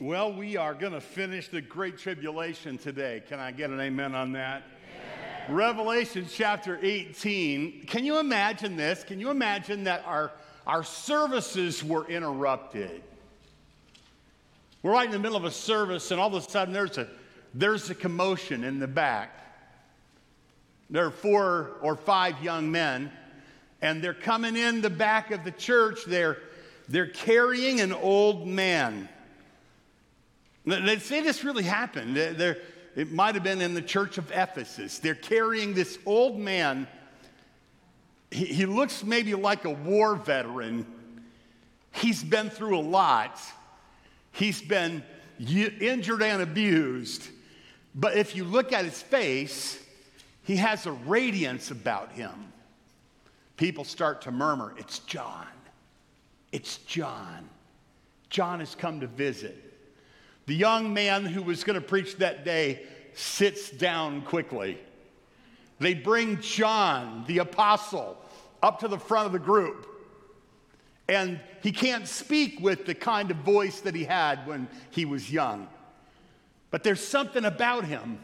Well, we are going to finish the Great Tribulation today. Can I get an amen on that? Yeah. Revelation chapter 18. Can you imagine this? Can you imagine that our services were interrupted? We're right in the middle of a service, and all of a sudden there's a commotion in the back. There are 4 or 5 young men, and they're coming in the back of the church. They're carrying an old man. They say this really happened. It might have been in the Church of Ephesus. They're carrying this old man. He looks maybe like a war veteran. He's been through a lot. He's been injured and abused. But if you look at his face, he has a radiance about him. People start to murmur, "It's John. It's John. John has come to visit." The young man who was going to preach that day sits down quickly. They bring John, the apostle, up to the front of the group. And he can't speak with the kind of voice that he had when he was young. But there's something about him,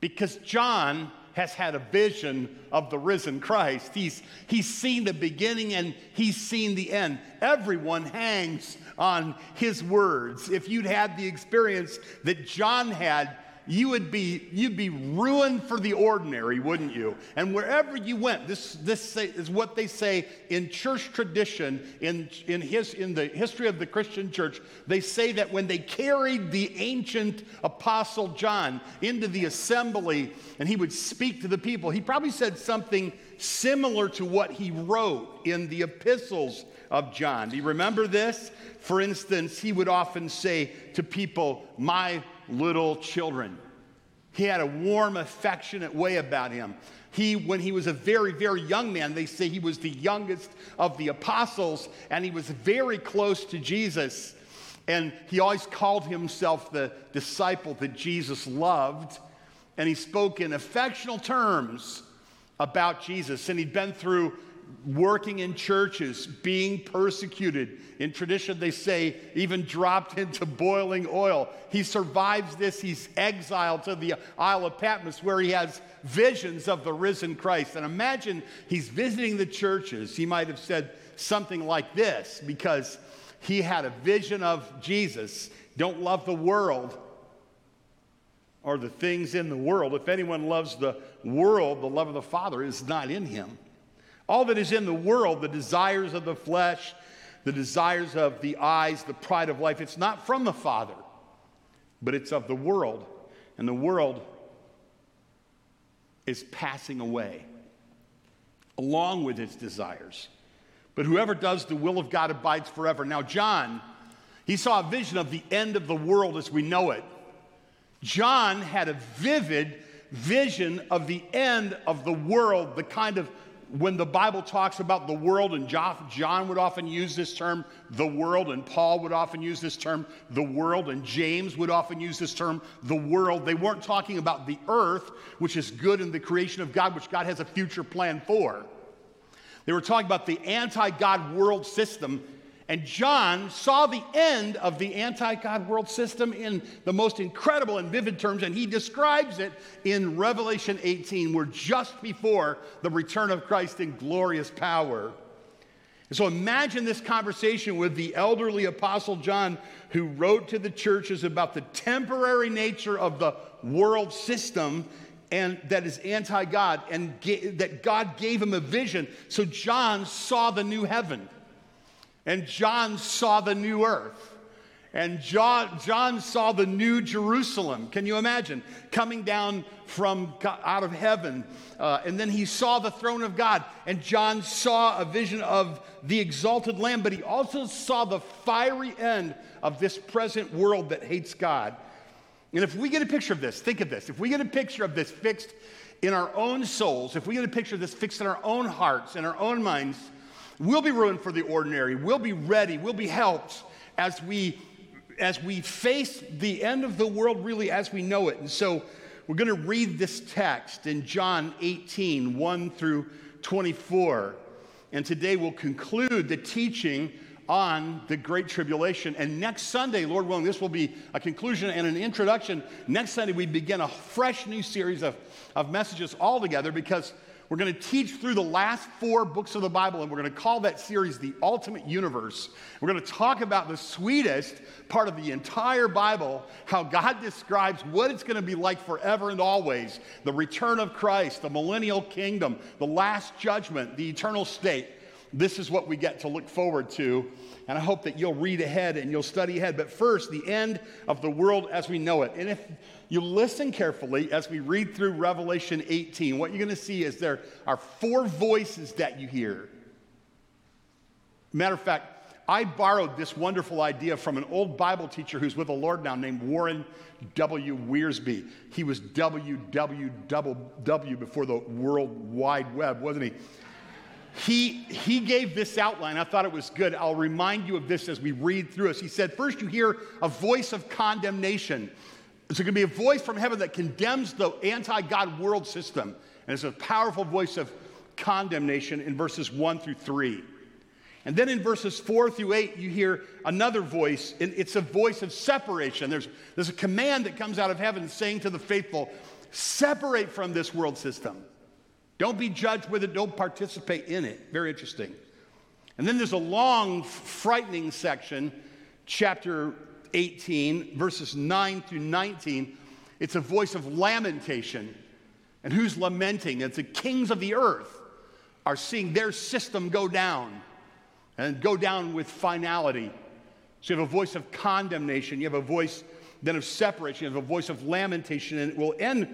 because John has had a vision of the risen Christ. He's seen the beginning and he's seen the end. Everyone hangs on his words. If you'd had the experience that John had, you'd be ruined for the ordinary, wouldn't you? And wherever you went, this is what they say in church tradition, in the history of the Christian church. They say that when they carried the ancient apostle John into the assembly and he would speak to the people, he probably said something similar to what he wrote in the epistles of John. Do you remember this? For instance, he would often say to people, "My little children." He had a warm, affectionate way about him. When he was a very, very young man, they say he was the youngest of the apostles, and he was very close to Jesus. And he always called himself the disciple that Jesus loved. And he spoke in affectionate terms about Jesus. And he'd been through working in churches, being persecuted. In tradition, they say, even dropped into boiling oil. He survives this. He's exiled to the Isle of Patmos, where he has visions of the risen Christ. And imagine he's visiting the churches. He might have said something like this, because he had a vision of Jesus. Don't love the world or the things in the world. If anyone loves the world, the love of the Father is not in him. All that is in the world, the desires of the flesh, the desires of the eyes, the pride of life, it's not from the Father, but it's of the world. And the world is passing away along with its desires. But whoever does the will of God abides forever. Now, John, he saw a vision of the end of the world as we know it. John had a vivid vision of the end of the world, the kind of when the Bible talks about the world, and John would often use this term, the world, and Paul would often use this term, the world, and James would often use this term, the world. They weren't talking about the earth, which is good in the creation of God, which God has a future plan for. They were talking about the anti-God world system, and John saw the end of the anti-God world system in the most incredible and vivid terms, and he describes it in Revelation 18. We're just before the return of Christ in glorious power. And so imagine this conversation with the elderly apostle John, who wrote to the churches about the temporary nature of the world system and that is anti-God, and that God gave him a vision. So John saw the new heaven. And John saw the new earth. And John saw the new Jerusalem. Can you imagine? Coming down from God, out of heaven. And then he saw the throne of God. And John saw a vision of the exalted Lamb. But he also saw the fiery end of this present world that hates God. And if we get a picture of this, think of this. If we get a picture of this fixed in our own souls, if we get a picture of this fixed in our own hearts, in our own minds, we'll be ruined for the ordinary. We'll be ready. We'll be helped as we face the end of the world, really, as we know it. And so we're going to read this text in John 18, 1 through 24. And today we'll conclude the teaching on the Great Tribulation. And next Sunday, Lord willing, this will be a conclusion and an introduction. Next Sunday, we begin a fresh new series of messages all together, because we're going to teach through the last four books of the Bible, and we're going to call that series The Ultimate Universe. We're going to talk about the sweetest part of the entire Bible, how God describes what it's going to be like forever and always, the return of Christ, the millennial kingdom, the last judgment, the eternal state. This is what we get to look forward to, and I hope that you'll read ahead and you'll study ahead. But first, the end of the world as we know it. And if you listen carefully as we read through Revelation 18, what you're going to see is there are four voices that you hear. Matter of fact, I borrowed this wonderful idea from an old Bible teacher who's with the Lord now named Warren W. Wiersbe. He was WWW before the World Wide Web, wasn't he? He gave this outline. I thought it was good. I'll remind you of this as we read through this. He said, first you hear a voice of condemnation. It's going to be a voice from heaven that condemns the anti-God world system. And it's a powerful voice of condemnation in verses 1 through 3. And then in verses 4 through 8, you hear another voice. And it's a voice of separation. There's a command that comes out of heaven saying to the faithful, separate from this world system. Don't be judged with it. Don't participate in it. Very interesting. And then there's a long, frightening section, chapter 18, verses 9 through 19. It's a voice of lamentation. And who's lamenting? It's the kings of the earth are seeing their system go down, and go down with finality. So you have a voice of condemnation. You have a voice then of separation. You have a voice of lamentation. And it will end,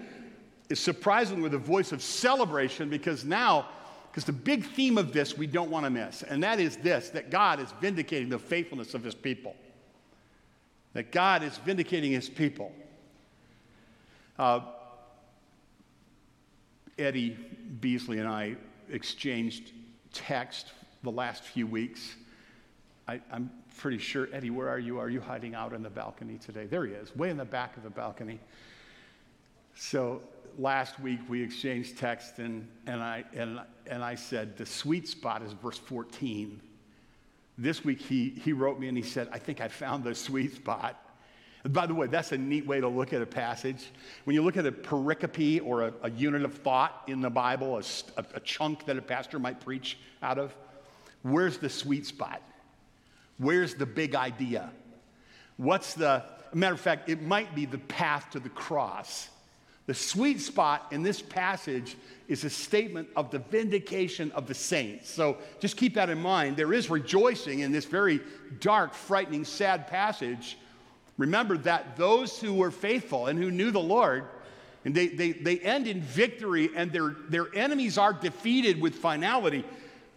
it's surprising, with a voice of celebration, because the big theme of this we don't want to miss, and that is this, that God is vindicating the faithfulness of his people. That God is vindicating his people. Eddie Beasley and I exchanged text the last few weeks. I'm pretty sure, Eddie, where are you? Are you hiding out on the balcony today? There he is, way in the back of the balcony. So last week we exchanged text, and I said the sweet spot is verse 14. This week he wrote me and he said, I think I found the sweet spot. And by the way, that's a neat way to look at a passage. When you look at a pericope or a unit of thought in the Bible, a chunk that a pastor might preach out of, where's the sweet spot? Where's the big idea? Matter of fact, it might be the path to the cross. The sweet spot in this passage is a statement of the vindication of the saints. So just keep that in mind. There is rejoicing in this very dark, frightening, sad passage. Remember that those who were faithful and who knew the Lord, and they end in victory, and their enemies are defeated with finality.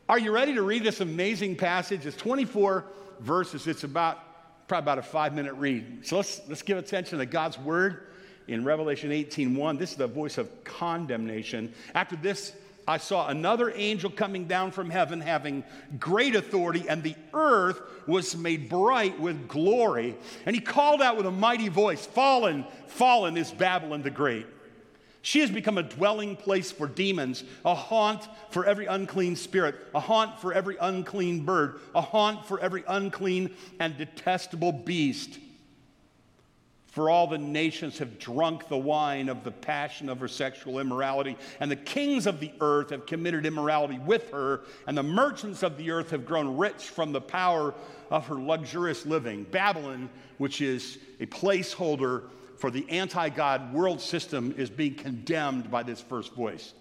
Are you ready to read this amazing passage? It's 24 verses. It's probably about a 5-minute read. So let's give attention to God's word. In Revelation 18:1, this is the voice of condemnation. After this, I saw another angel coming down from heaven having great authority, and the earth was made bright with glory. And he called out with a mighty voice, "Fallen, fallen is Babylon the Great. She has become a dwelling place for demons, a haunt for every unclean spirit, a haunt for every unclean bird, a haunt for every unclean and detestable beast. For all the nations have drunk the wine of the passion of her sexual immorality, and the kings of the earth have committed immorality with her, and the merchants of the earth have grown rich from the power of her luxurious living. Babylon, which is a placeholder for the anti-God world system, is being condemned by this first voice."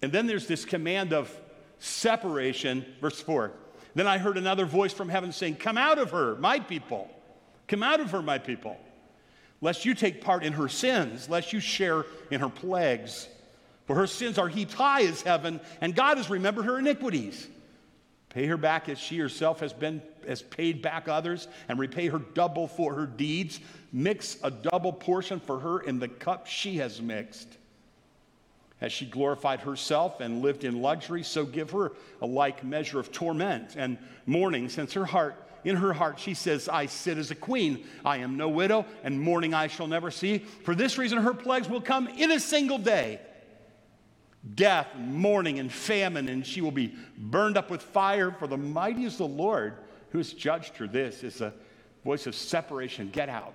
And then there's this command of separation, verse 4. Then I heard another voice from heaven saying, "Come out of her, my people. Come out of her, my people. Lest you take part in her sins, lest you share in her plagues. For her sins are heaped high as heaven, and God has remembered her iniquities. Pay her back as she herself has paid back others, and repay her double for her deeds. Mix a double portion for her in the cup she has mixed. As she glorified herself and lived in luxury, so give her a like measure of torment and mourning, since in her heart, she says, I sit as a queen. I am no widow, and mourning I shall never see. For this reason, her plagues will come in a single day. Death, mourning, and famine, and she will be burned up with fire. For the mighty is the Lord, who's judged her? This is a voice of separation. Get out.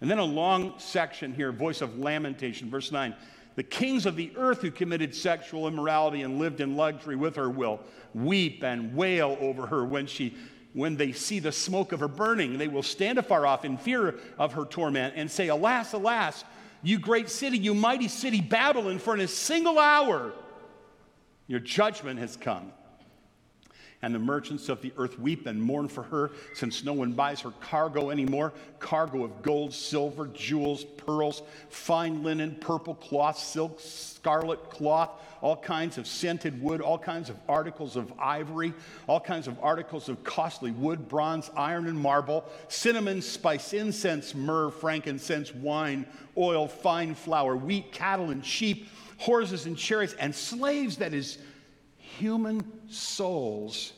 And then a long section here, voice of lamentation, verse 9. The kings of the earth who committed sexual immorality and lived in luxury with her will weep and wail over her when they see the smoke of her burning. They will stand afar off in fear of her torment and say, alas, alas, you great city, you mighty city, Babylon, for in a single hour your judgment has come. And the merchants of the earth weep and mourn for her, since no one buys her cargo anymore, cargo of gold, silver, jewels, pearls, fine linen, purple cloth, silk, scarlet cloth, all kinds of scented wood, all kinds of articles of ivory, all kinds of articles of costly wood, bronze, iron, and marble, cinnamon, spice, incense, myrrh, frankincense, wine, oil, fine flour, wheat, cattle, and sheep, horses and chariots, and slaves, that is, human souls,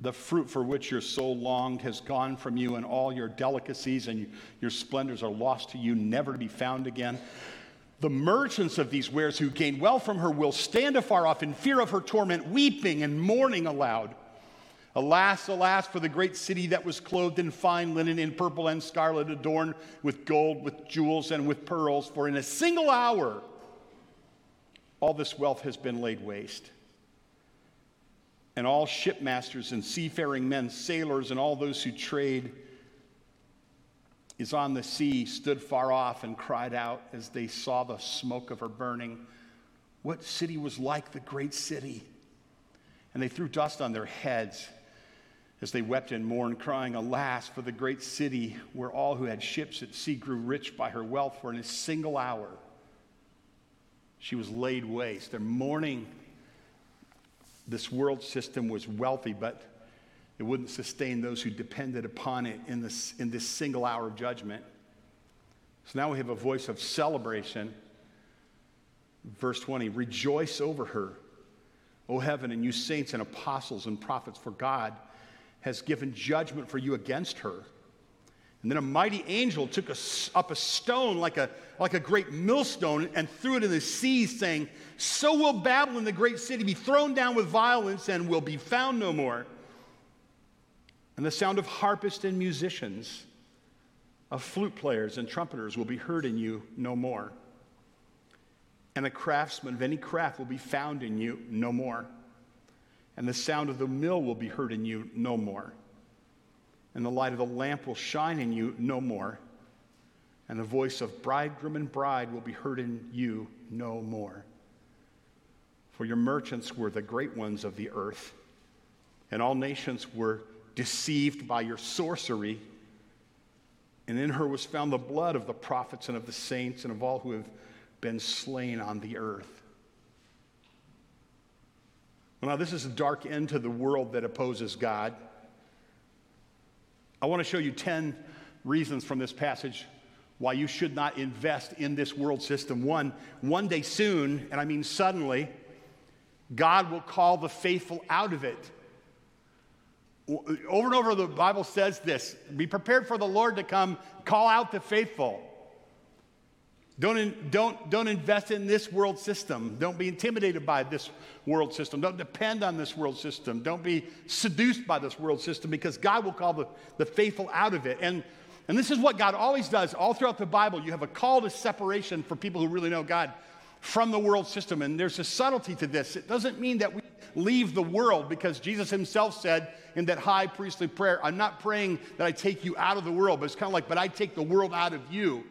the fruit for which your soul longed has gone from you, and all your delicacies and your splendors are lost to you, never to be found again. The merchants of these wares who gain wealth from her will stand afar off in fear of her torment, weeping and mourning aloud. Alas, alas, for the great city that was clothed in fine linen, in purple and scarlet, adorned with gold, with jewels, and with pearls, for in a single hour all this wealth has been laid waste. And all shipmasters and seafaring men, sailors, and all those who trade is on the sea, stood far off and cried out as they saw the smoke of her burning. What city was like the great city? And they threw dust on their heads as they wept and mourned, crying, alas, for the great city, where all who had ships at sea grew rich by her wealth, for in a single hour she was laid waste. They're mourning. This world system was wealthy, but it wouldn't sustain those who depended upon it in this single hour of judgment. So now we have a voice of celebration. Verse 20, rejoice over her, O heaven, and you saints and apostles and prophets, for God has given judgment for you against her. And then a mighty angel took up a stone like a great millstone and threw it in the sea, saying, so will Babylon, the great city, be thrown down with violence and will be found no more. And the sound of harpists and musicians, of flute players and trumpeters will be heard in you no more. And the craftsman of any craft will be found in you no more. And the sound of the mill will be heard in you no more. And the light of the lamp will shine in you no more. And the voice of bridegroom and bride will be heard in you no more. For your merchants were the great ones of the earth, and all nations were deceived by your sorcery. And in her was found the blood of the prophets and of the saints and of all who have been slain on the earth. Well, now this is a dark end to the world that opposes God. I want to show you 10 reasons from this passage why you should not invest in this world system. One day soon, and I mean suddenly, God will call the faithful out of it. Over and over, the Bible says this: be prepared for the Lord to come, call out the faithful. Don't invest in this world system. Don't be intimidated by this world system. Don't depend on this world system. Don't be seduced by this world system, because God will call the faithful out of it. And this is what God always does. All throughout the Bible, you have a call to separation for people who really know God from the world system. And there's a subtlety to this. It doesn't mean that we leave the world, because Jesus himself said in that high priestly prayer, I'm not praying that I take you out of the world, but it's kind of like, but I take the world out of you.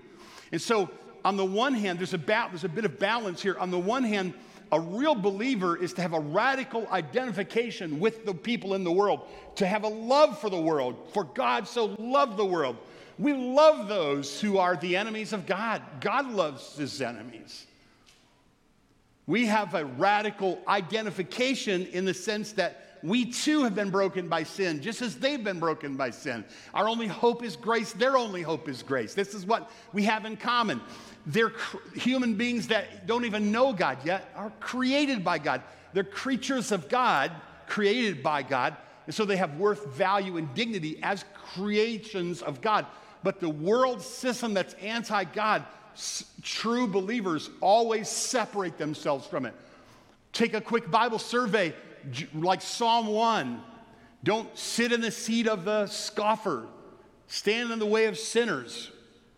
And so, on the one hand, there's a bit of balance here. On the one hand, a real believer is to have a radical identification with the people in the world, to have a love for the world, for God so loved the world. We love those who are the enemies of God. God loves his enemies. We have a radical identification in the sense that we too have been broken by sin, just as they've been broken by sin. Our only hope is grace. Their only hope is grace. This is what we have in common. They're human beings that don't even know God yet, are created by God. They're creatures of God, created by God, and so they have worth, value, and dignity as creations of God. But the world system that's anti-God, true believers always separate themselves from it. Take a quick Bible survey. like Psalm 1, don't sit in the seat of the scoffer, stand in the way of sinners.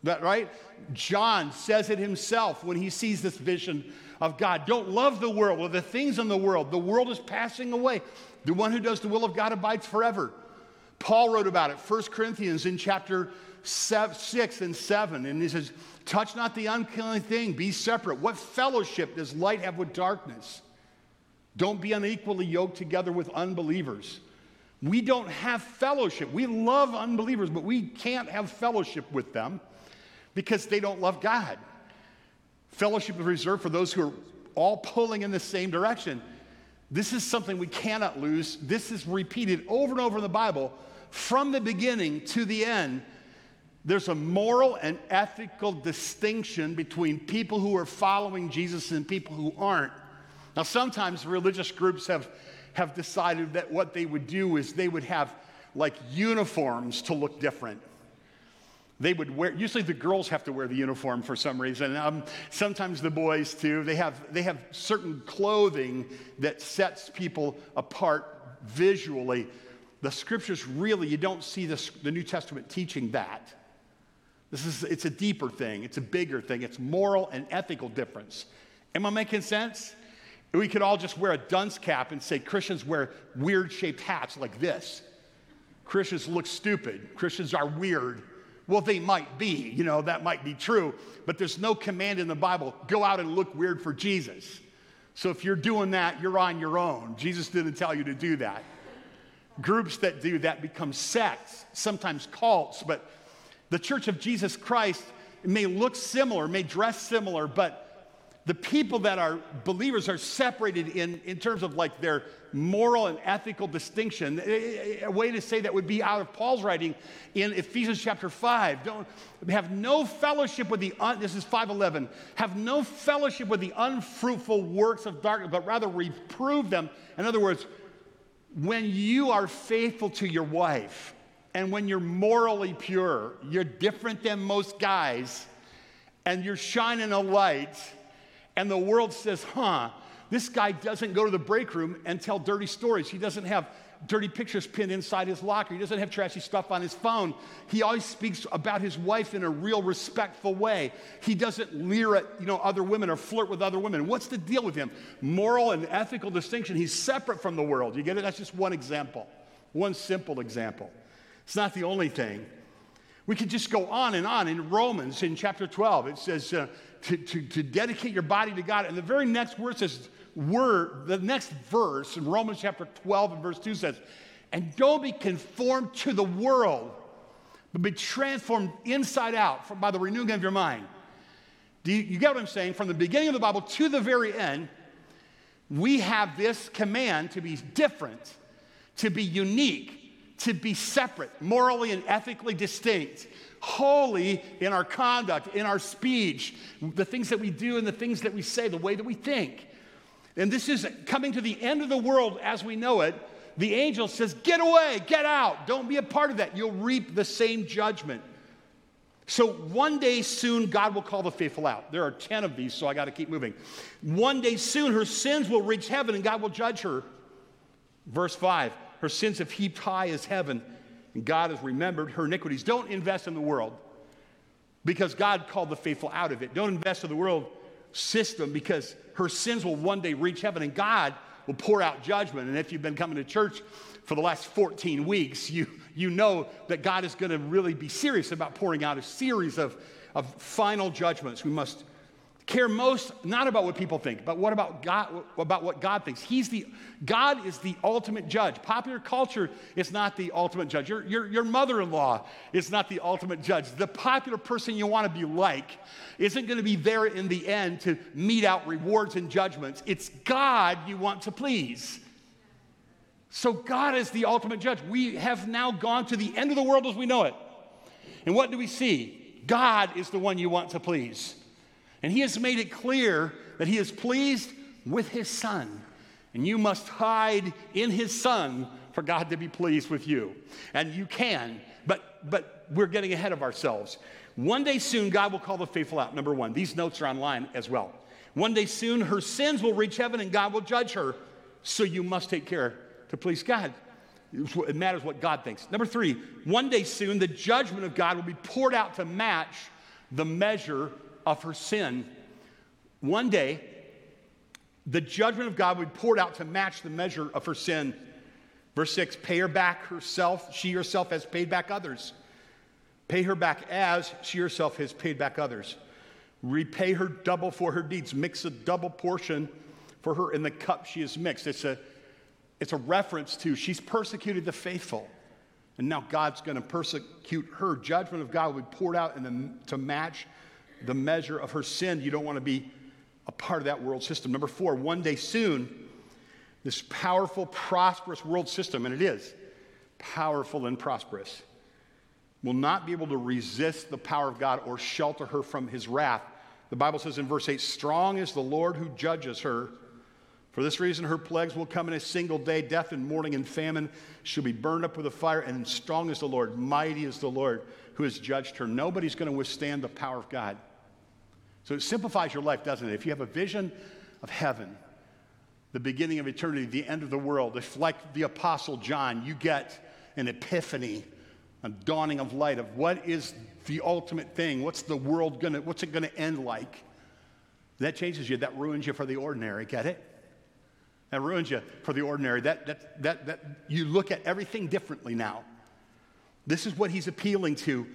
That right? John says it himself when he sees this vision of God. Don't love the world or the things in the world. The world is passing away. The one who does the will of God abides forever. Paul wrote about it, 1 Corinthians in chapter 6 and 7. And he says, touch not the unclean thing, be separate. What fellowship does light have with darkness? Don't be unequally yoked together with unbelievers. We don't have fellowship. We love unbelievers, but we can't have fellowship with them because they don't love God. Fellowship is reserved for those who are all pulling in the same direction. This is something we cannot lose. This is repeated over and over in the Bible. From the beginning to the end, there's a moral and ethical distinction between people who are following Jesus and people who aren't. Now, sometimes religious groups have decided that what they would do is they would have, like, uniforms to look different. They would wear, usually the girls have to wear the uniform for some reason. Sometimes the boys too. They have certain clothing that sets people apart visually. The scriptures really, you don't see the New Testament teaching that. It's a deeper thing. It's a bigger thing. It's moral and ethical difference. Am I making sense? We could all just wear a dunce cap and say Christians wear weird shaped hats like this. Christians look stupid. Christians are weird. Well, they might be, that might be true, but there's no command in the Bible, go out and look weird for Jesus. So if you're doing that, you're on your own. Jesus didn't tell you to do that. Groups that do that become sects, sometimes cults, but the Church of Jesus Christ may look similar, may dress similar, but the people that are believers are separated in terms of like their moral and ethical distinction. A way to say that would be out of Paul's writing in Ephesians chapter 5. Have no fellowship with this is 5:11. Have no fellowship with the unfruitful works of darkness, but rather reprove them. In other words, when you are faithful to your wife and when you're morally pure, you're different than most guys and you're shining a light. And the world says, this guy doesn't go to the break room and tell dirty stories. He doesn't have dirty pictures pinned inside his locker. He doesn't have trashy stuff on his phone. He always speaks about his wife in a real respectful way. He doesn't leer at, other women or flirt with other women. What's the deal with him? Moral and ethical distinction. He's separate from the world. You get it? That's just one example, one simple example. It's not the only thing. We could just go on and on. In Romans, in chapter 12, it says to dedicate your body to God. And the very next word says, the next verse in Romans chapter 12 and verse 2 says, and don't be conformed to the world, but be transformed inside out by the renewing of your mind. Do you get what I'm saying? From the beginning of the Bible to the very end, we have this command to be different, to be unique, to be separate, morally and ethically distinct, holy in our conduct, in our speech, the things that we do and the things that we say, the way that we think. And this is coming to the end of the world as we know it. The angel says, get away, get out. Don't be a part of that. You'll reap the same judgment. So one day soon, God will call the faithful out. There are 10 of these, so I got to keep moving. One day soon, her sins will reach heaven and God will judge her. Verse 5. Her sins have heaped high as heaven, and God has remembered her iniquities. Don't invest in the world because God called the faithful out of it. Don't invest in the world system because her sins will one day reach heaven, and God will pour out judgment. And if you've been coming to church for the last 14 weeks, you know that God is going to really be serious about pouring out a series of final judgments. We must care most not about what people think, but what about God? About what God thinks. God is the ultimate judge. Popular culture is not the ultimate judge. Your mother-in-law is not the ultimate judge. The popular person you want to be like isn't going to be there in the end to mete out rewards and judgments. It's God you want to please. So God is the ultimate judge. We have now gone to the end of the world as we know it. And what do we see? God is the one you want to please. And he has made it clear that he is pleased with his son. And you must hide in his son for God to be pleased with you. And you can, but we're getting ahead of ourselves. One day soon, God will call the faithful out. Number one, these notes are online as well. One day soon, her sins will reach heaven and God will judge her. so you must take care to please God. It matters what God thinks. Number three, one day soon, the judgment of God will be poured out to match the measure of her sin. One day, the judgment of God will be poured out to match the measure of her sin. Verse 6, pay her back herself. She herself has paid back others. Pay her back as she herself has paid back others. Repay her double for her deeds. Mix a double portion for her in the cup she has mixed. It's a reference to she's persecuted the faithful, and now God's going to persecute her. Judgment of God will be poured out to match the measure of her sin. You don't want to be a part of that world system. Number four, one day soon, this powerful, prosperous world system, and it is powerful and prosperous, will not be able to resist the power of God or shelter her from his wrath. The Bible says in verse 8, strong is the Lord who judges her. For this reason, her plagues will come in a single day, death and mourning and famine. She'll be burned up with a fire, and strong is the Lord, mighty is the Lord who has judged her. Nobody's going to withstand the power of God. So it simplifies your life, doesn't it? If you have a vision of heaven, the beginning of eternity, the end of the world, if like the Apostle John, you get an epiphany, a dawning of light of what is the ultimate thing, what's it going to end like? That changes you, that ruins you for the ordinary, get it? That ruins you for the ordinary. That you look at everything differently now. This is what he's appealing to.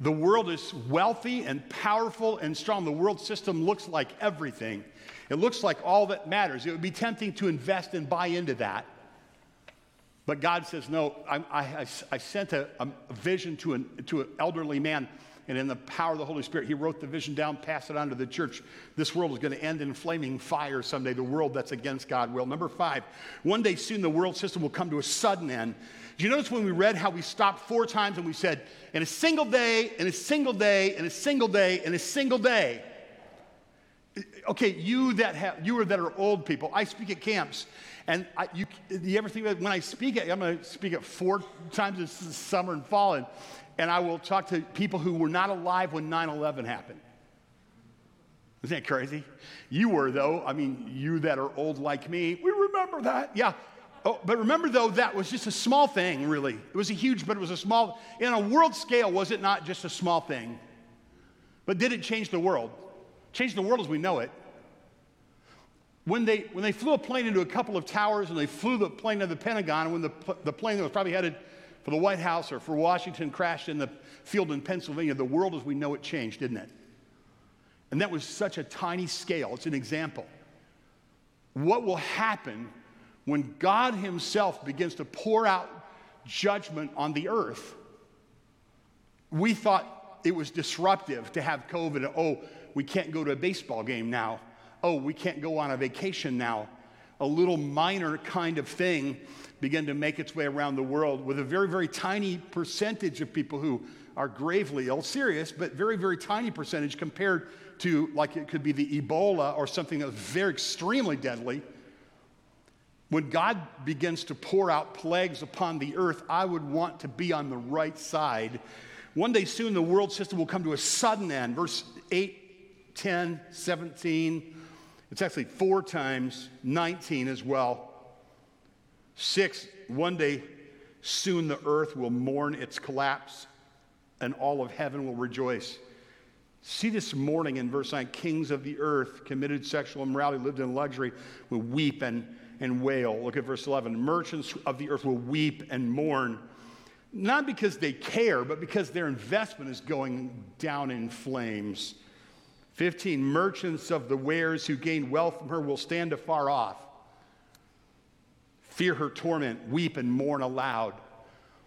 The world is wealthy and powerful and strong. The world system looks like everything. It looks like all that matters. It would be tempting to invest and buy into that. But God says, no, I sent a vision to an elderly man, and in the power of the Holy Spirit, he wrote the vision down, passed it on to the church. This world is going to end in flaming fire someday, the world that's against God will. Number five, one day soon the world system will come to a sudden end. Do you notice when we read how we stopped four times and we said, in a single day, in a single day, in a single day, in a single day? Okay, you that are old people, I speak at camps, and you ever think that when I speak at, I'm going to speak at four times this summer and fall, and I will talk to people who were not alive when 9/11 happened. Isn't that crazy? You were, though. I mean, you that are old like me, we remember that. Yeah. Oh, but remember, though, that was just a small thing, really. It was a huge, but it was a small. In a world scale, was it not just a small thing? But did it change the world? Changed the world as we know it. When they flew a plane into a couple of towers and they flew the plane to the Pentagon, and when the plane that was probably headed for the White House or for Washington crashed in the field in Pennsylvania, the world as we know it changed, didn't it? And that was such a tiny scale. It's an example. What will happen when God himself begins to pour out judgment on the earth? We thought it was disruptive to have COVID. Oh, we can't go to a baseball game now. Oh, we can't go on a vacation now. A little minor kind of thing began to make its way around the world with a very, very tiny percentage of people who are gravely ill, serious, but very, very tiny percentage compared to, like, it could be the Ebola or something that was very extremely deadly. When God begins to pour out plagues upon the earth, I would want to be on the right side. One day soon, the world system will come to a sudden end. Verse 8, 10, 17, it's actually four times, 19 as well. 6, one day soon the earth will mourn its collapse and all of heaven will rejoice. See this morning in verse 9, kings of the earth committed sexual immorality, lived in luxury, will weep and wail. Look at verse 11, merchants of the earth will weep and mourn, not because they care, but because their investment is going down in flames. 15, merchants of the wares who gain wealth from her will stand afar off, fear her torment, weep and mourn aloud.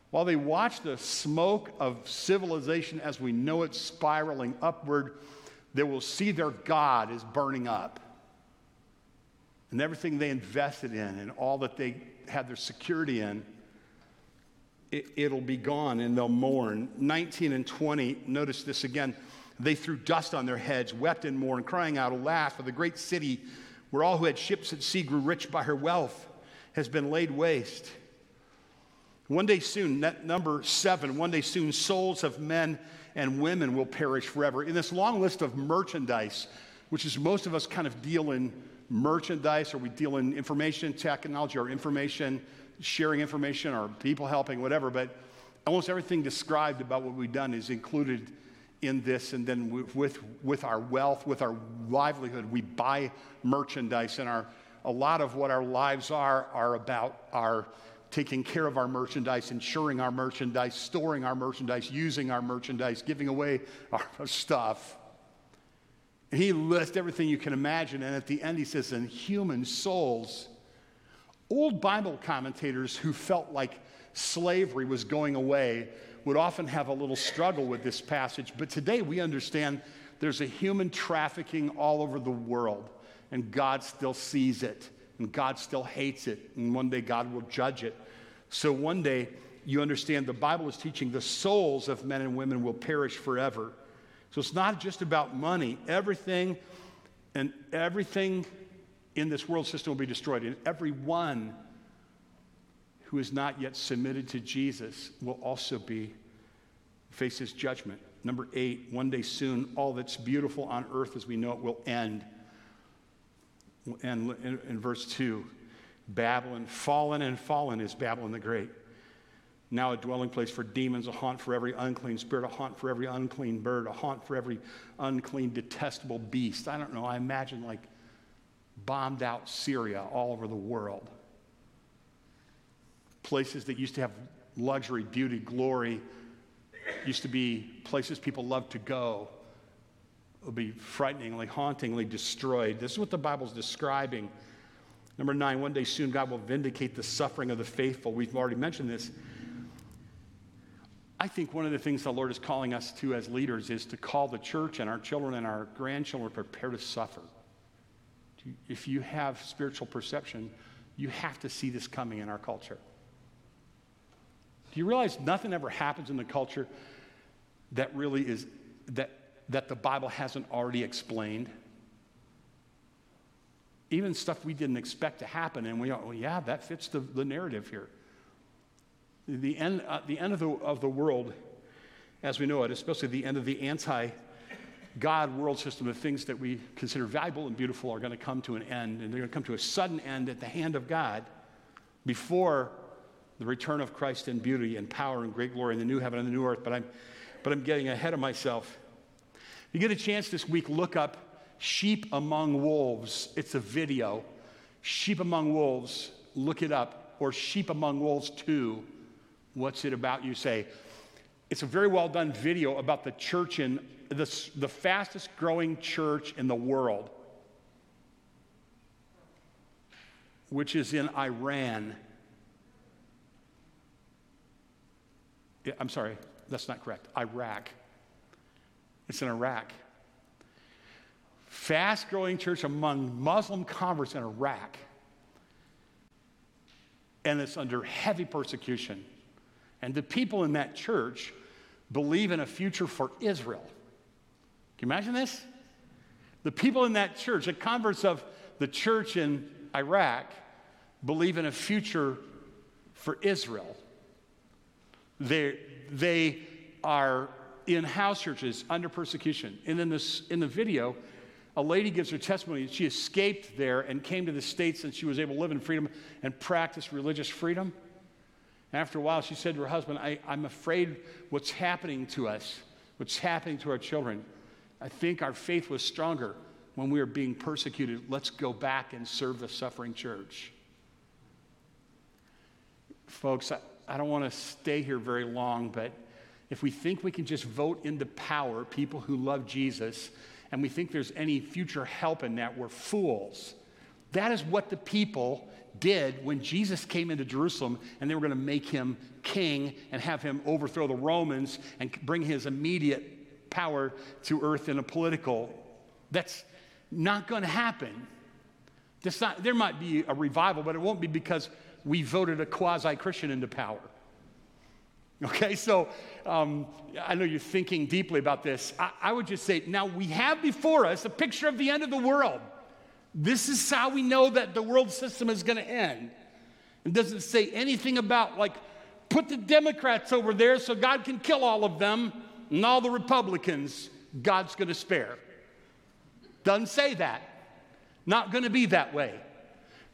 While they watch the smoke of civilization as we know it spiraling upward, they will see their God is burning up. And everything they invested in and all that they had their security in, it'll be gone and they'll mourn. 19 and 20, notice this again. They threw dust on their heads, wept and mourned, crying out, alas, for the great city where all who had ships at sea grew rich by her wealth has been laid waste. One day soon, number 7, one day soon, souls of men and women will perish forever. In this long list of merchandise, which is most of us kind of deal in merchandise, or we deal in information technology or information, sharing information or people helping, whatever. But almost everything described about what we've done is included in this. And then with our wealth, with our livelihood, we buy merchandise, and a lot of what our lives are about our taking care of our merchandise, insuring our merchandise, storing our merchandise, using our merchandise, giving away our stuff. And he lists everything you can imagine, and at the end he says, "And human souls." Old Bible commentators who felt like slavery was going away would often have a little struggle with this passage, but today we understand there's a human trafficking all over the world, and God still sees it, and God still hates it, and one day God will judge it. So one day, you understand the Bible is teaching the souls of men and women will perish forever. So it's not just about money. Everything in this world system will be destroyed, and everyone who is not yet submitted to Jesus will also face his judgment. Number 8, one day soon, all that's beautiful on earth as we know it will end. And in verse 2, Babylon, fallen is Babylon the Great. Now a dwelling place for demons, a haunt for every unclean spirit, a haunt for every unclean bird, a haunt for every unclean, detestable beast. I don't know, I imagine like bombed out Syria all over the world. Places that used to have luxury, beauty, glory, used to be places people loved to go, will be frighteningly, hauntingly destroyed. This is what the Bible's describing. Number 9, one day soon God will vindicate the suffering of the faithful. We've already mentioned this. I think one of the things the Lord is calling us to as leaders is to call the church and our children and our grandchildren prepare to suffer. If you have spiritual perception, you have to see this coming in our culture. Do you realize nothing ever happens in the culture that really is, that the Bible hasn't already explained? Even stuff we didn't expect to happen, and we go, well, yeah, that fits the narrative here. The end of the world, as we know it, especially the end of the anti-God world system, the things that we consider valuable and beautiful are going to come to an end, and they're going to come to a sudden end at the hand of God before the return of Christ in beauty and power and great glory in the new heaven and the new earth. But I'm getting ahead of myself. You get a chance this week, look up Sheep Among Wolves. It's a video. Sheep Among Wolves, look it up. Or Sheep Among Wolves 2, what's it about, you say? It's a very well done video about the church in the fastest growing church in the world, which is in Iran. I'm sorry, that's not correct. Iraq. It's in Iraq. Fast-growing church among Muslim converts in Iraq. And it's under heavy persecution. And the people in that church believe in a future for Israel. Can you imagine this? The people in that church, the converts of the church in Iraq, believe in a future for Israel. They are in-house churches under persecution. And in the video, a lady gives her testimony. She escaped there and came to the States, and she was able to live in freedom and practice religious freedom. And after a while, she said to her husband, I'm afraid what's happening to us, what's happening to our children, I think our faith was stronger when we were being persecuted. Let's go back and serve the suffering church. Folks, I don't want to stay here very long, but if we think we can just vote into power people who love Jesus, and we think there's any future help in that, we're fools. That is what the people did when Jesus came into Jerusalem, and they were going to make him king and have him overthrow the Romans and bring his immediate power to earth in a political. That's not going to happen. There might be a revival, but it won't be because we voted a quasi-Christian into power. Okay, so I know you're thinking deeply about this. I would just say, now we have before us a picture of the end of the world. This is how we know that the world system is going to end. It doesn't say anything about, like, put the Democrats over there so God can kill all of them, and all the Republicans God's going to spare. Doesn't say that. Not going to be that way.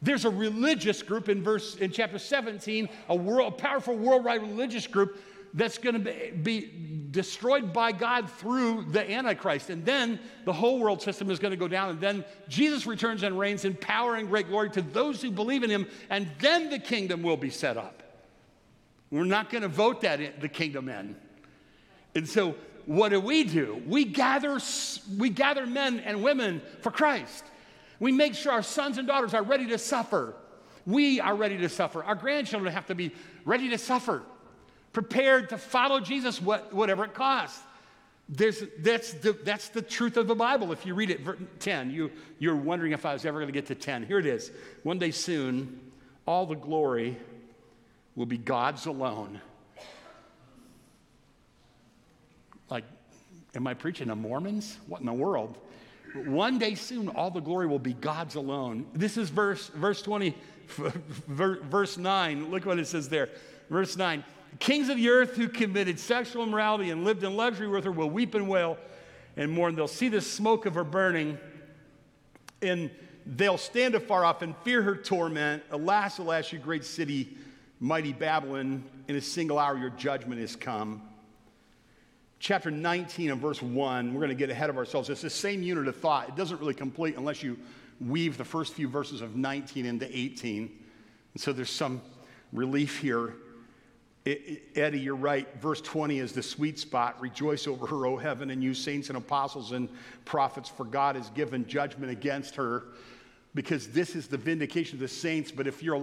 There's a religious group in chapter 17, a powerful worldwide religious group that's going to be destroyed by God through the Antichrist. And then the whole world system is going to go down. And then Jesus returns and reigns in power and great glory to those who believe in him. And then the kingdom will be set up. We're not going to vote that in, the kingdom in. And so what do? We gather men and women for Christ. We make sure our sons and daughters are ready to suffer. We are ready to suffer. Our grandchildren have to be ready to suffer, prepared to follow Jesus, whatever it costs. That's the truth of the Bible. If you read it, verse 10, you're wondering if I was ever going to get to 10. Here it is. One day soon, all the glory will be God's alone. Like, am I preaching to Mormons? What in the world? One day soon, all the glory will be God's alone. This is verse 9. Look what it says there. Verse 9. Kings of the earth who committed sexual immorality and lived in luxury with her will weep and wail and mourn. They'll see the smoke of her burning, and they'll stand afar off and fear her torment. Alas, alas, you great city, mighty Babylon, in a single hour your judgment is come. Chapter 19 and verse 1, we're going to get ahead of ourselves. It's the same unit of thought. It doesn't really complete unless you weave the first few verses of 19 into 18. And so there's some relief here. Eddie, you're right. Verse 20 is the sweet spot. Rejoice over her, O heaven, and you saints and apostles and prophets, for God has given judgment against her, because this is the vindication of the saints. But if we're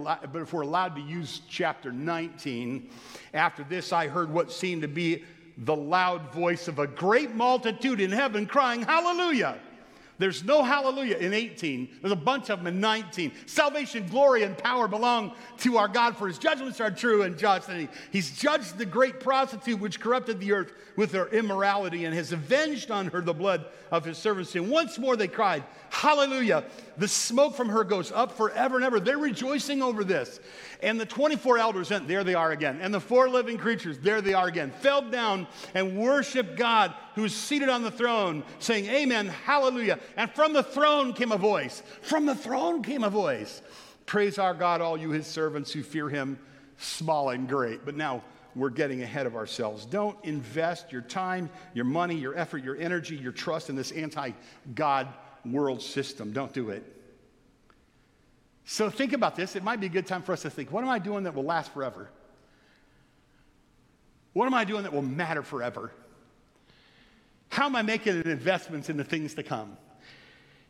allowed to use chapter 19, after this I heard what seemed to be the loud voice of a great multitude in heaven crying, hallelujah. There's no hallelujah in 18. There's a bunch of them in 19. Salvation, glory, and power belong to our God, for his judgments are true and just. And he's judged the great prostitute which corrupted the earth with her immorality, and has avenged on her the blood of his servants. And once more they cried, hallelujah. The smoke from her goes up forever and ever. They're rejoicing over this. And the 24 elders, and there they are again. And the four living creatures, there they are again, fell down and worshiped God who is seated on the throne, saying, amen, hallelujah. And from the throne came a voice. From the throne came a voice. Praise our God, all you his servants who fear him, small and great. But now we're getting ahead of ourselves. Don't invest your time, your money, your effort, your energy, your trust in this anti-God world system. Don't do it. So think about this. It might be a good time for us to think, what am I doing that will last forever? What am I doing that will matter forever? How am I making investments in the things to come?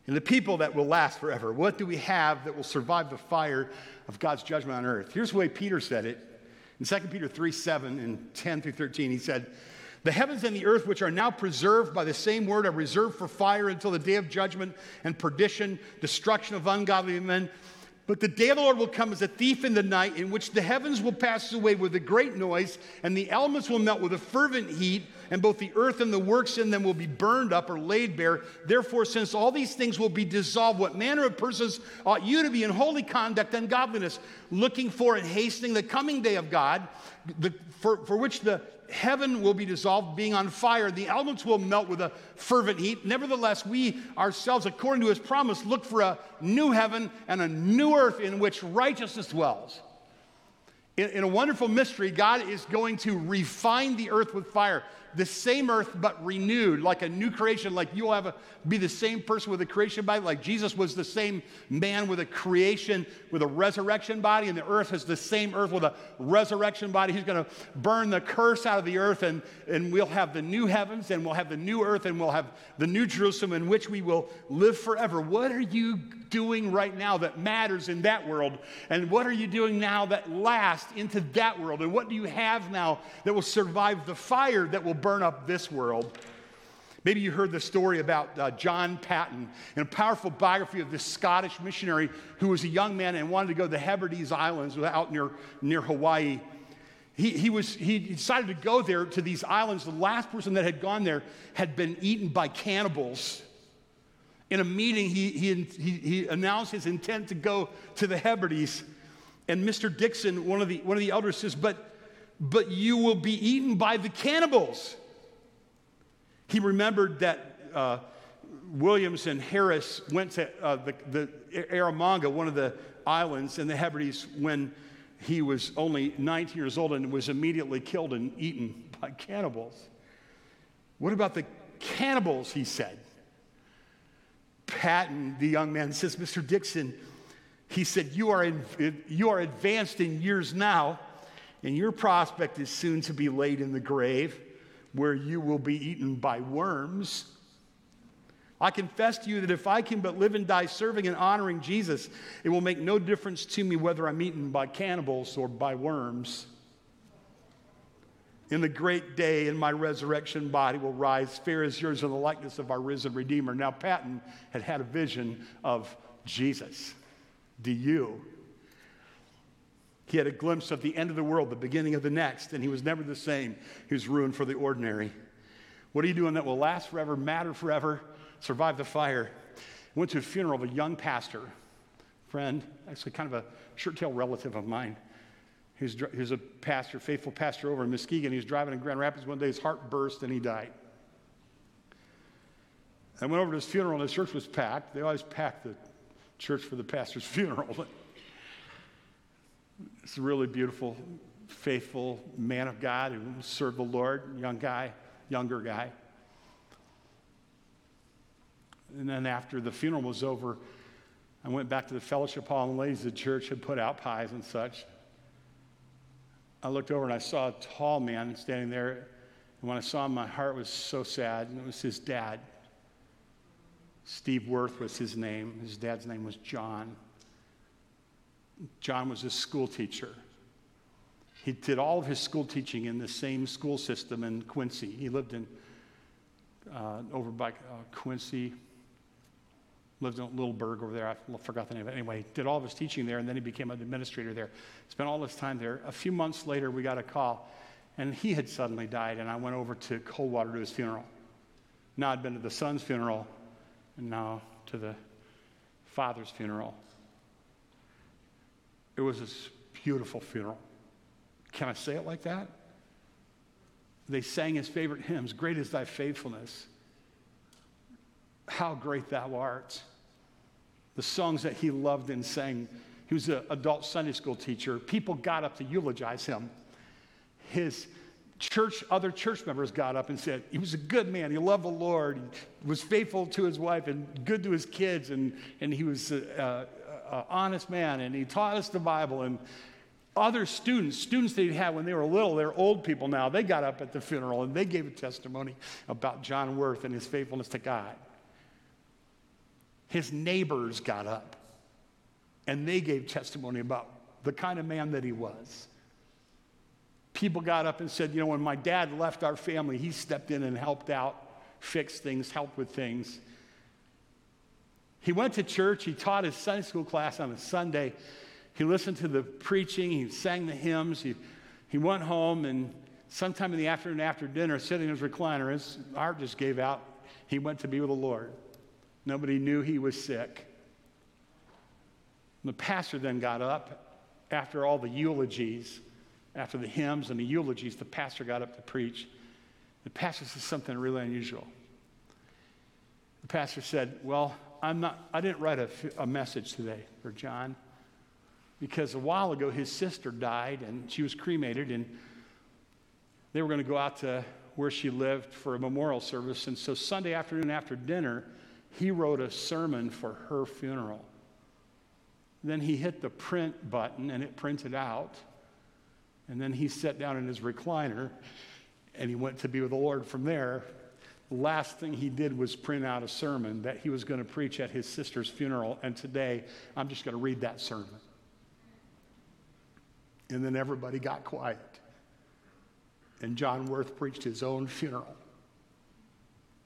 And the people that will last forever? What do we have that will survive the fire of God's judgment on earth? Here's the way Peter said it. In 2 Peter 3:7 and 10 through 13, he said, the heavens and the earth, which are now preserved by the same word, are reserved for fire until the day of judgment and perdition, destruction of ungodly men. But the day of the Lord will come as a thief in the night, in which the heavens will pass away with a great noise, and the elements will melt with a fervent heat, and both the earth and the works in them will be burned up or laid bare. Therefore, since all these things will be dissolved, what manner of persons ought you to be in holy conduct and godliness, looking for and hastening the coming day of God, for which the heaven will be dissolved, being on fire. The elements will melt with a fervent heat. Nevertheless, we ourselves, according to his promise, look for a new heaven and a new earth in which righteousness dwells. In a wonderful mystery, God is going to refine the earth with fire. The same earth, but renewed, like a new creation, like you'll be the same person with a creation body, like Jesus was the same man with a creation, with a resurrection body, and the earth is the same earth with a resurrection body. He's going to burn the curse out of the earth, and we'll have the new heavens, and we'll have the new earth, and we'll have the new Jerusalem in which we will live forever. What are you doing right now that matters in that world? And what are you doing now that lasts into that world? And what do you have now that will survive the fire that will burn up this world? Maybe you heard the story about John Patton, in a powerful biography of this Scottish missionary who was a young man and wanted to go to the Hebrides Islands out near Hawaii. He decided to go there to these islands. The last person that had gone there had been eaten by cannibals. In a meeting, he announced his intent to go to the Hebrides, and Mr. Dixon, one of the elders, says, But you will be eaten by the cannibals. He remembered that Williams and Harris went to the Aramanga, one of the islands in the Hebrides, when he was only 19 years old and was immediately killed and eaten by cannibals. What about the cannibals, he said. Patton, the young man, says, Mr. Dixon, he said, you are advanced in years now, and your prospect is soon to be laid in the grave, where you will be eaten by worms. I confess to you that if I can but live and die serving and honoring Jesus, it will make no difference to me whether I'm eaten by cannibals or by worms. In the great day, in my resurrection body will rise, fair as yours in the likeness of our risen Redeemer. Now, Patton had a vision of Jesus. Do you? He had a glimpse of the end of the world, the beginning of the next, and he was never the same. He was ruined for the ordinary. What are you doing that will last forever, matter forever, survive the fire? I went to a funeral of a young pastor, friend, actually kind of a shirt-tail relative of mine. He was a pastor, faithful pastor over in Muskegon. He was driving in Grand Rapids one day. His heart burst and he died. I went over to his funeral and his church was packed. They always pack the church for the pastor's funeral. It's a really beautiful, faithful man of God who served the Lord, younger guy. And then after the funeral was over, I went back to the fellowship hall and the ladies of the church had put out pies and such. I looked over and I saw a tall man standing there. And when I saw him, my heart was so sad. And it was his dad. Steve Worth was his name. His dad's name was John. John was a school teacher. He did all of his school teaching in the same school system in Quincy. He lived in over by Quincy. Lived in a little burg over there. I forgot the name of it. Anyway, did all of his teaching there, and then he became an administrator there. Spent all his time there. A few months later, we got a call, and he had suddenly died, and I went over to Coldwater to his funeral. Now I'd been to the son's funeral, and now to the father's funeral. It was this beautiful funeral. Can I say it like that? They sang his favorite hymns, Great is Thy Faithfulness, How Great Thou Art. The songs that he loved and sang. He was an adult Sunday school teacher. People got up to eulogize him. His church, other church members got up and said, he was a good man. He loved the Lord. He was faithful to his wife and good to his kids. And he was an honest man. And he taught us the Bible. And other students that he had when they were little, they're old people now, they got up at the funeral and they gave a testimony about John Worth and his faithfulness to God. His neighbors got up, and they gave testimony about the kind of man that he was. People got up and said, when my dad left our family, he stepped in and helped out, fixed things, helped with things. He went to church. He taught his Sunday school class on a Sunday. He listened to the preaching. He sang the hymns. He went home, and sometime in the afternoon after dinner, sitting in his recliner, his heart just gave out. He went to be with the Lord. Nobody knew he was sick. The pastor then got up after all the eulogies, after the hymns and the eulogies, the pastor got up to preach. The pastor said something really unusual. The pastor said, well, I didn't write a message today for John because a while ago his sister died and she was cremated and they were going to go out to where she lived for a memorial service. And so Sunday afternoon after dinner, he wrote a sermon for her funeral. Then he hit the print button, and it printed out. And then he sat down in his recliner, and he went to be with the Lord from there. The last thing he did was print out a sermon that he was going to preach at his sister's funeral. And today, I'm just going to read that sermon. And then everybody got quiet. And John Worth preached his own funeral.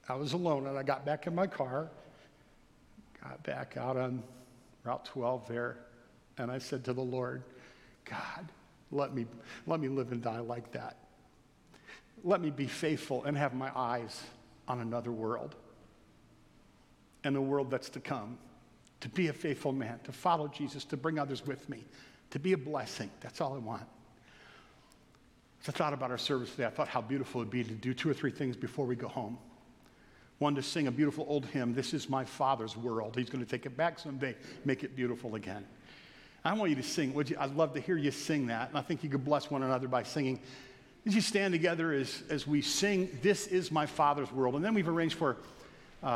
I was alone, and I got back in my car, got back out on Route 12 there, and I said to the Lord, God, let me live and die like that. Let me be faithful and have my eyes on another world and the world that's to come, to be a faithful man, to follow Jesus, to bring others with me, to be a blessing. That's all I want. As I thought about our service today, I thought how beautiful it would be to do two or three things before we go home. wanted to sing a beautiful old hymn, "This Is My Father's World." He's going to take it back someday, make it beautiful again. I want you to sing. Would you? I'd love to hear you sing that, and I think you could bless one another by singing. Would you stand together as we sing, "This Is My Father's World"? And then we've arranged for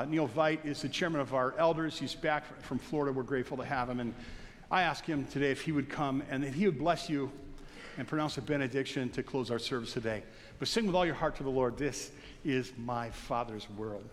Neil Veit is the chairman of our elders. He's back from Florida. We're grateful to have him. And I asked him today if he would come and if he would bless you and pronounce a benediction to close our service today. But sing with all your heart to the Lord, "This Is My Father's World."